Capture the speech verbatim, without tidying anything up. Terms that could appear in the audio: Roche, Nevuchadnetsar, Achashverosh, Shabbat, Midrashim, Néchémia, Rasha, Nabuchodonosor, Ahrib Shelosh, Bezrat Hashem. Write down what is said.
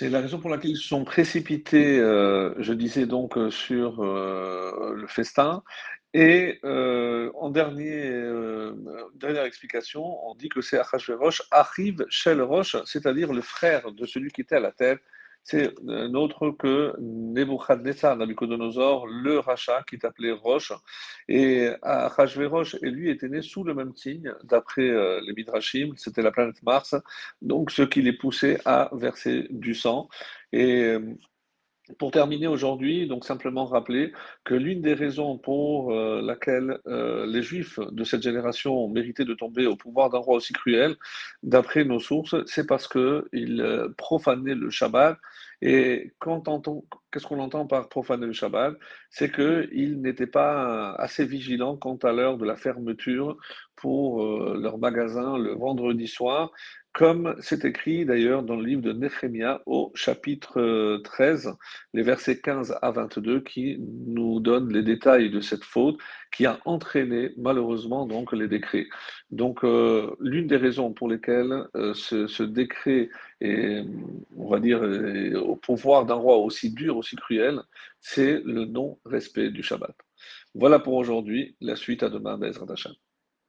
C'est la raison pour laquelle ils se sont précipités, euh, je disais donc, sur euh, le festin. Et euh, en dernier, euh, dernière explication, on dit que c'est Achashverosh, Ahrib Shelosh, c'est-à-dire le frère de celui qui était à la tête. C'est n'autre que Nevuchadnetsar, Nabuchodonosor, le Rasha, qui est appelé Roche. Et Achashverosh, et lui, était né sous le même signe, d'après les Midrashim, c'était la planète Mars, donc ce qui les poussait à verser du sang. Et pour terminer aujourd'hui, donc simplement rappeler que l'une des raisons pour euh, laquelle euh, les Juifs de cette génération ont mérité de tomber au pouvoir d'un roi aussi cruel, d'après nos sources, c'est parce qu'ils euh, profanaient le Shabbat. Et quand entend, qu'est-ce qu'on entend par profaner le Shabbat? C'est qu'ils n'étaient pas assez vigilants quant à l'heure de la fermeture pour euh, leur magasin le vendredi soir, comme c'est écrit d'ailleurs dans le livre de Néchémia au chapitre treize, les versets quinze à vingt-deux, qui nous donnent les détails de cette faute qui a entraîné malheureusement donc les décrets. Donc euh, l'une des raisons pour lesquelles euh, ce, ce décret est, on va dire, est au pouvoir d'un roi aussi dur, aussi cruel, c'est le non-respect du Shabbat. Voilà pour aujourd'hui, la suite à demain, Bezrat Hashem.